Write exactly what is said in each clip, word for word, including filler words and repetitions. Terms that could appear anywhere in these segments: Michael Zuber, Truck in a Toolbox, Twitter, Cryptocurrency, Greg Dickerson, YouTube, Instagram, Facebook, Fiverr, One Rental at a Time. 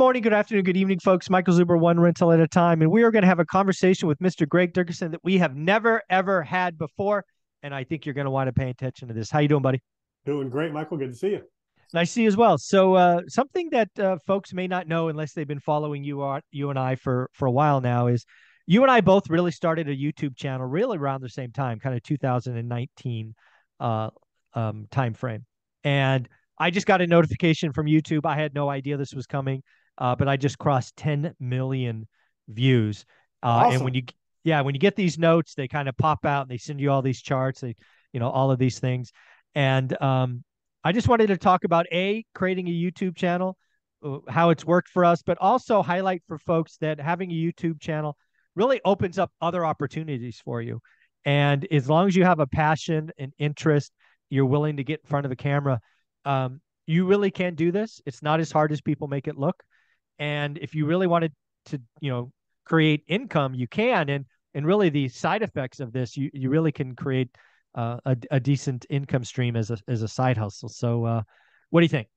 morning, good afternoon, good evening, folks. Michael Zuber, One Rental at a Time. And we are going to have a conversation with Mister Greg Dickerson that we have never, ever had before. And I think you're going to want to pay attention to this. How you doing, buddy? Doing great, Michael. Good to see you. Nice to see you as well. So uh, something that uh, folks may not know unless they've been following you, or, you and I for, for a while now is you and I both really started a YouTube channel really around the same time, kind of two thousand nineteen uh, um, time frame. And I just got a notification from YouTube. I had no idea this was coming, uh, but I just crossed ten million views. Uh, awesome. And when you, yeah, when you get these notes, they kind of pop out and they send you all these charts, they, you know, all of these things. And um, I just wanted to talk about a creating a YouTube channel, how it's worked for us, but also highlight for folks that having a YouTube channel really opens up other opportunities for you. And as long as you have a passion and interest, you're willing to get in front of a camera, Um, you really can do this. It's not as hard as people make it look. And if you really wanted to, you know, create income, you can. And and really the side effects of this, you, you really can create uh, a, a decent income stream as a, as a side hustle. So uh, what do you think?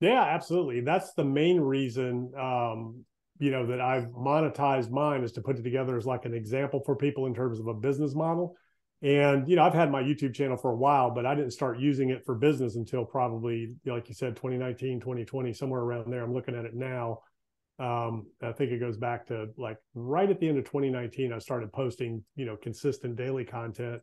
Yeah, absolutely. That's the main reason, um, you know, that I've monetized mine is to put it together as like an example for people in terms of a business model. And, you know, I've had my YouTube channel for a while, but I didn't start using it for business until probably, like you said, twenty nineteen, twenty twenty, somewhere around there. I'm looking at it now. Um, I think it goes back to like right at the end of twenty nineteen, I started posting, you know, consistent daily content.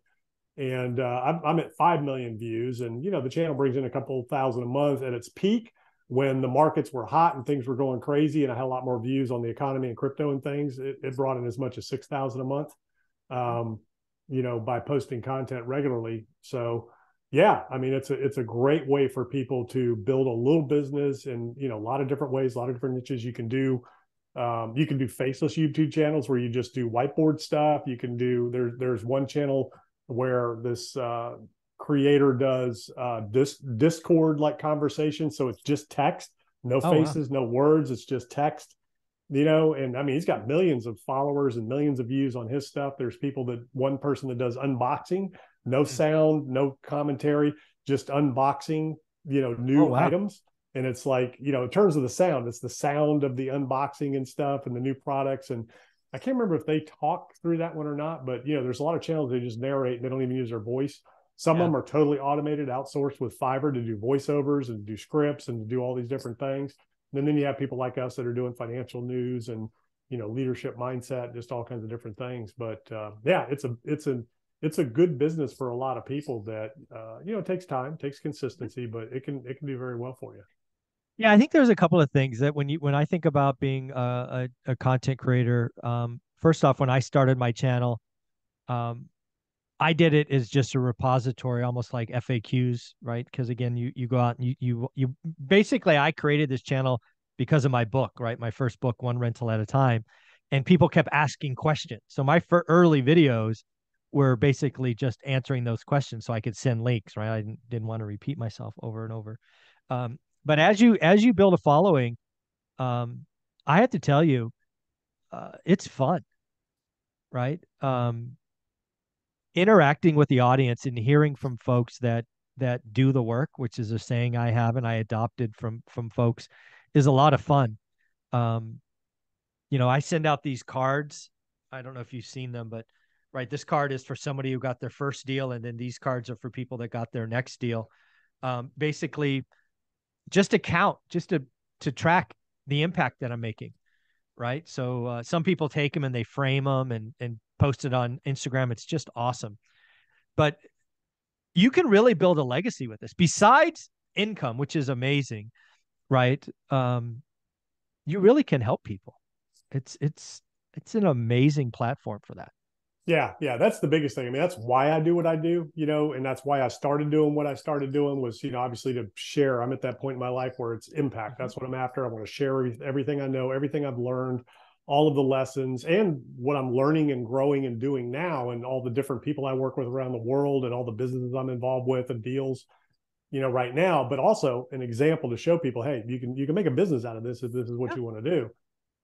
And uh, I'm, I'm at five million views. And, you know, the channel brings in a couple thousand a month at its peak when the markets were hot and things were going crazy. And I had a lot more views on the economy and crypto and things. It, it brought in as much as six thousand a month. Um, you know, by posting content regularly. So yeah, I mean, it's a, it's a great way for people to build a little business and, you know, a lot of different ways, a lot of different niches you can do. Um, you can do faceless YouTube channels where you just do whiteboard stuff. You can do, there, there's one channel where this uh, creator does uh, dis Discord like conversation. So it's just text, no faces, oh, wow. no words. It's just text. You know, and I mean, he's got millions of followers and millions of views on his stuff. There's people that one person that does unboxing, no sound, no commentary, just unboxing, you know, new oh, wow. items. And it's like, you know, in terms of the sound, it's the sound of the unboxing and stuff and the new products. And I can't remember if they talk through that one or not, but, you know, there's a lot of channels they just narrate and they don't even use their voice. Some yeah. of them are totally automated, outsourced with Fiverr to do voiceovers and do scripts and do all these different things. And then you have people like us that are doing financial news and, you know, leadership mindset, just all kinds of different things. But uh, yeah, it's a it's a it's a good business for a lot of people that, uh, you know, it takes time, takes consistency, but it can it can do very well for you. Yeah, I think there's a couple of things that when you when I think about being a, a, a content creator, um, first off, when I started my channel, um, I did it as just a repository, almost like F A Qs, right? Because again, you you go out and you you you basically I created this channel because of my book, right? My first book, One Rental at a Time, and people kept asking questions. So my early videos were basically just answering those questions, so I could send links, right? I didn't, didn't want to repeat myself over and over. Um, but as you as you build a following, um, I have to tell you, uh, it's fun, right? Um, interacting with the audience and hearing from folks that that do the work, which is a saying I have and I adopted from from folks, is a lot of fun. Um, you know, I send out these cards. I don't know if you've seen them, but right, this card is for somebody who got their first deal, and then these cards are for people that got their next deal. Um, basically, just to count, just to to track the impact that I'm making, right? So uh, some people take them and they frame them and and posted on Instagram. It's just awesome. But you can really build a legacy with this besides income, which is amazing, right? Um, you really can help people. It's, it's, it's an amazing platform for that. Yeah. Yeah. That's the biggest thing. I mean, that's why I do what I do, you know, and that's why I started doing what I started doing was, you know, obviously to share. I'm at that point in my life where it's impact. Mm-hmm. That's what I'm after. I want to share everything I know, everything I've learned, all of the lessons and what I'm learning and growing and doing now, and all the different people I work with around the world and all the businesses I'm involved with and deals, you know, right now, but also an example to show people, hey, you can, you can make a business out of this if this is what yeah. you want to do.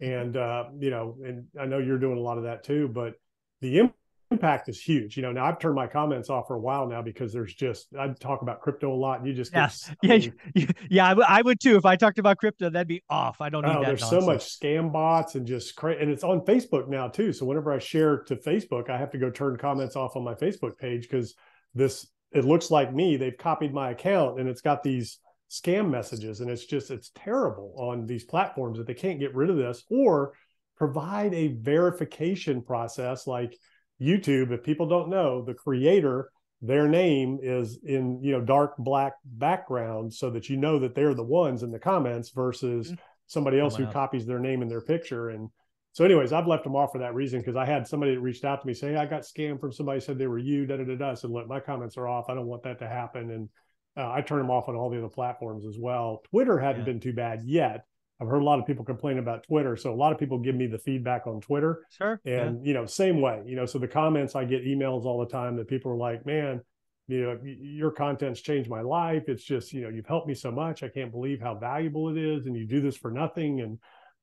And, uh, you know, and I know you're doing a lot of that too, but the impact is huge. You know, now I've turned my comments off for a while now because there's just, I talk about crypto a lot and you just, yes. yeah, yeah, yeah, I, w I would too. If I talked about crypto, that'd be off. I don't need oh, that. There's nonsense. So much scam bots and just crazy. And it's on Facebook now too. So whenever I share to Facebook, I have to go turn comments off on my Facebook page because this, it looks like me, they've copied my account and it's got these scam messages. And it's just, it's terrible on these platforms that they can't get rid of this or provide a verification process like YouTube. If people don't know, the creator, their name is in, you know, dark black background so that you know that they're the ones in the comments versus somebody else oh, wow. who copies their name in their picture. And so anyways, I've left them off for that reason because I had somebody that reached out to me saying, hey, I got scammed from somebody who said they were you, da da da da. I said, look, my comments are off. I don't want that to happen. And uh, I turn them off on all the other platforms as well. Twitter hadn't yeah. been too bad yet. I've heard a lot of people complain about Twitter. So a lot of people give me the feedback on Twitter. Sure. And, yeah. you know, same way, you know, so the comments, I get emails all the time that people are like, man, you know, your content's changed my life. It's just, you know, you've helped me so much. I can't believe how valuable it is. And you do this for nothing. And,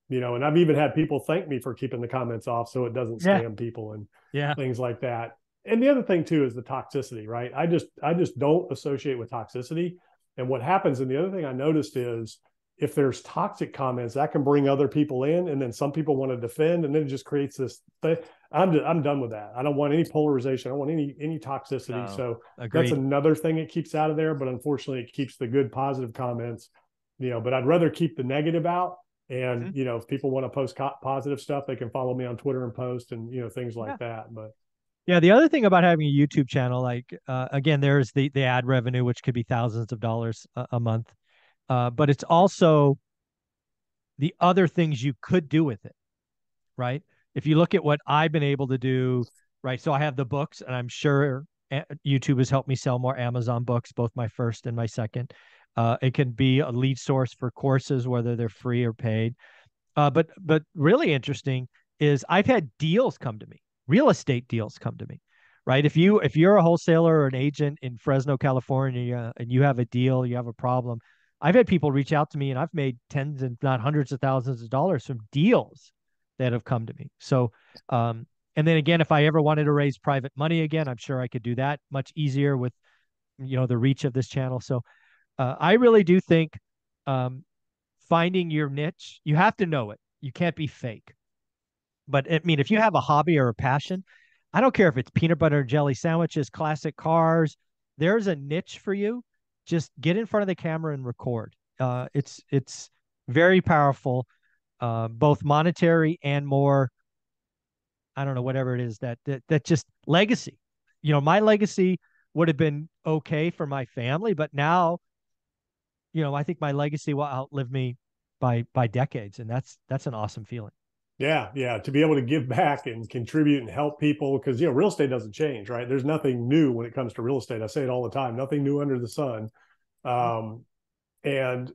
you know, and I've even had people thank me for keeping the comments off so it doesn't scam yeah. people and yeah. things like that. And the other thing too, is the toxicity, right? I just, I just don't associate with toxicity. And what happens, and the other thing I noticed is, if there's toxic comments, that can bring other people in, and then some people want to defend, and then it just creates this thing. I'm I'm done with that. I don't want any polarization. I don't want any any toxicity. No, so agreed. That's another thing it keeps out of there. But unfortunately, it keeps the good, positive comments. You know, but I'd rather keep the negative out. And mm-hmm. you know, if people want to post positive stuff, they can follow me on Twitter and post, and you know, things like yeah. that. But yeah, the other thing about having a YouTube channel, like uh, again, there's the the ad revenue, which could be thousands of dollars a, a month. Uh, but it's also the other things you could do with it, right? If you look at what I've been able to do, right? So I have the books, and I'm sure YouTube has helped me sell more Amazon books, both my first and my second. Uh, it can be a lead source for courses, whether they're free or paid. Uh, but but really interesting is I've had deals come to me, real estate deals come to me, right? If you if you're a wholesaler or an agent in Fresno, California, and you have a deal, you have a problem. I've had people reach out to me, and I've made tens and not hundreds of thousands of dollars from deals that have come to me. So, um, and then again, if I ever wanted to raise private money again, I'm sure I could do that much easier with, you know, the reach of this channel. So uh, I really do think um, finding your niche, you have to know it. You can't be fake. But I mean, if you have a hobby or a passion, I don't care if it's peanut butter and jelly sandwiches, classic cars, there's a niche for you. Just get in front of the camera and record. Uh, it's it's very powerful, uh, both monetary and more. I don't know, whatever it is that, that that just legacy. You know, my legacy would have been okay for my family, but now, you know, I think my legacy will outlive me by by decades, and that's that's an awesome feeling. Yeah, yeah, to be able to give back and contribute and help people, because, you know, real estate doesn't change, right? There's nothing new when it comes to real estate. I say it all the time, nothing new under the sun. Um, and,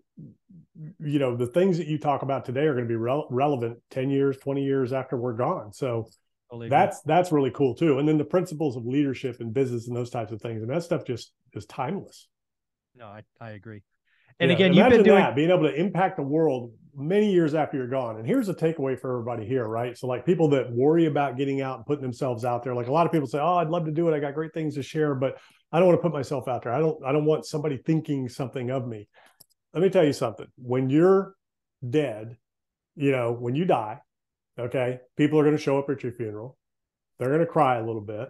you know, the things that you talk about today are going to be re relevant ten years, twenty years after we're gone. So totally that's agree. That's really cool, too. And then the principles of leadership and business and those types of things, and that stuff just is timeless. No, I, I agree. And yeah, again, you've been doing that, being able to impact the world many years after you're gone. And here's a takeaway for everybody here, right? So like people that worry about getting out and putting themselves out there, like a lot of people say, oh, I'd love to do it. I got great things to share, but I don't want to put myself out there. I don't, I don't want somebody thinking something of me. Let me tell you something. When you're dead, you know, when you die, okay, people are going to show up at your funeral. They're going to cry a little bit.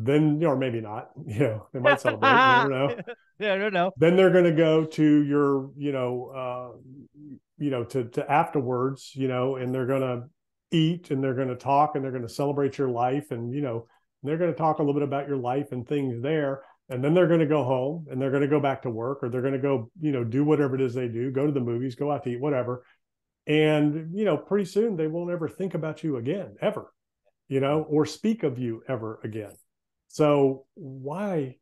Then, or maybe not, you know, they might celebrate, I don't know. Yeah, I don't know. Then they're going to go to your, you know, uh, you know, to, to afterwards, you know, and they're going to eat and they're going to talk and they're going to celebrate your life. And, you know, they're going to talk a little bit about your life and things there. And then they're going to go home and they're going to go back to work, or they're going to go, you know, do whatever it is they do, go to the movies, go out to eat, whatever. And, you know, pretty soon they won't ever think about you again, ever, you know, or speak of you ever again. So why,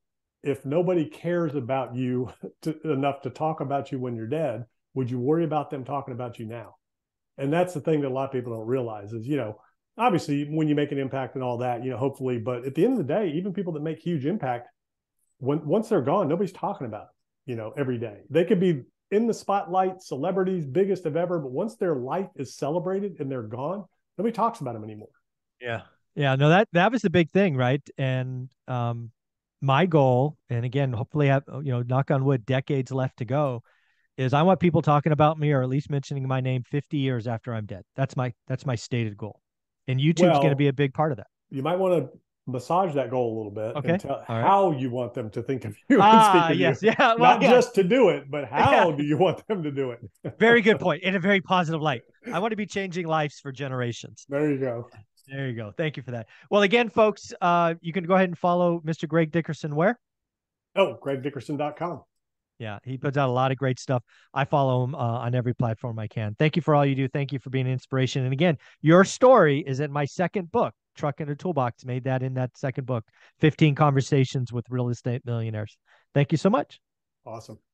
if nobody cares about you to, enough to talk about you when you're dead, would you worry about them talking about you now? And that's the thing that a lot of people don't realize is, you know, obviously when you make an impact and all that, you know, hopefully, but at the end of the day, even people that make huge impact, when once they're gone, nobody's talking about it, you know, every day. They could be in the spotlight, celebrities, biggest of ever, but once their life is celebrated and they're gone, nobody talks about them anymore. Yeah. Yeah, no, that, that was the big thing, right? And um, my goal, and again, hopefully, have, you know, knock on wood, decades left to go, is I want people talking about me or at least mentioning my name fifty years after I'm dead. That's my, that's my stated goal. And YouTube's well, going to be a big part of that. You might want to massage that goal a little bit okay. and tell right. how you want them to think of you. Ah, and yes. You. Yeah. Well, Not yeah. just to do it, but how yeah. do you want them to do it? Very good point. In a very positive light. I want to be changing lives for generations. There you go. There you go. Thank you for that. Well, again, folks, uh, you can go ahead and follow Mister Greg Dickerson where? Oh, greg dickerson dot com. Yeah, he puts out a lot of great stuff. I follow him uh, on every platform I can. Thank you for all you do. Thank you for being an inspiration. And again, your story is in my second book, Truck in a Toolbox. Made that in that second book, fifteen Conversations with Real Estate Millionaires. Thank you so much. Awesome.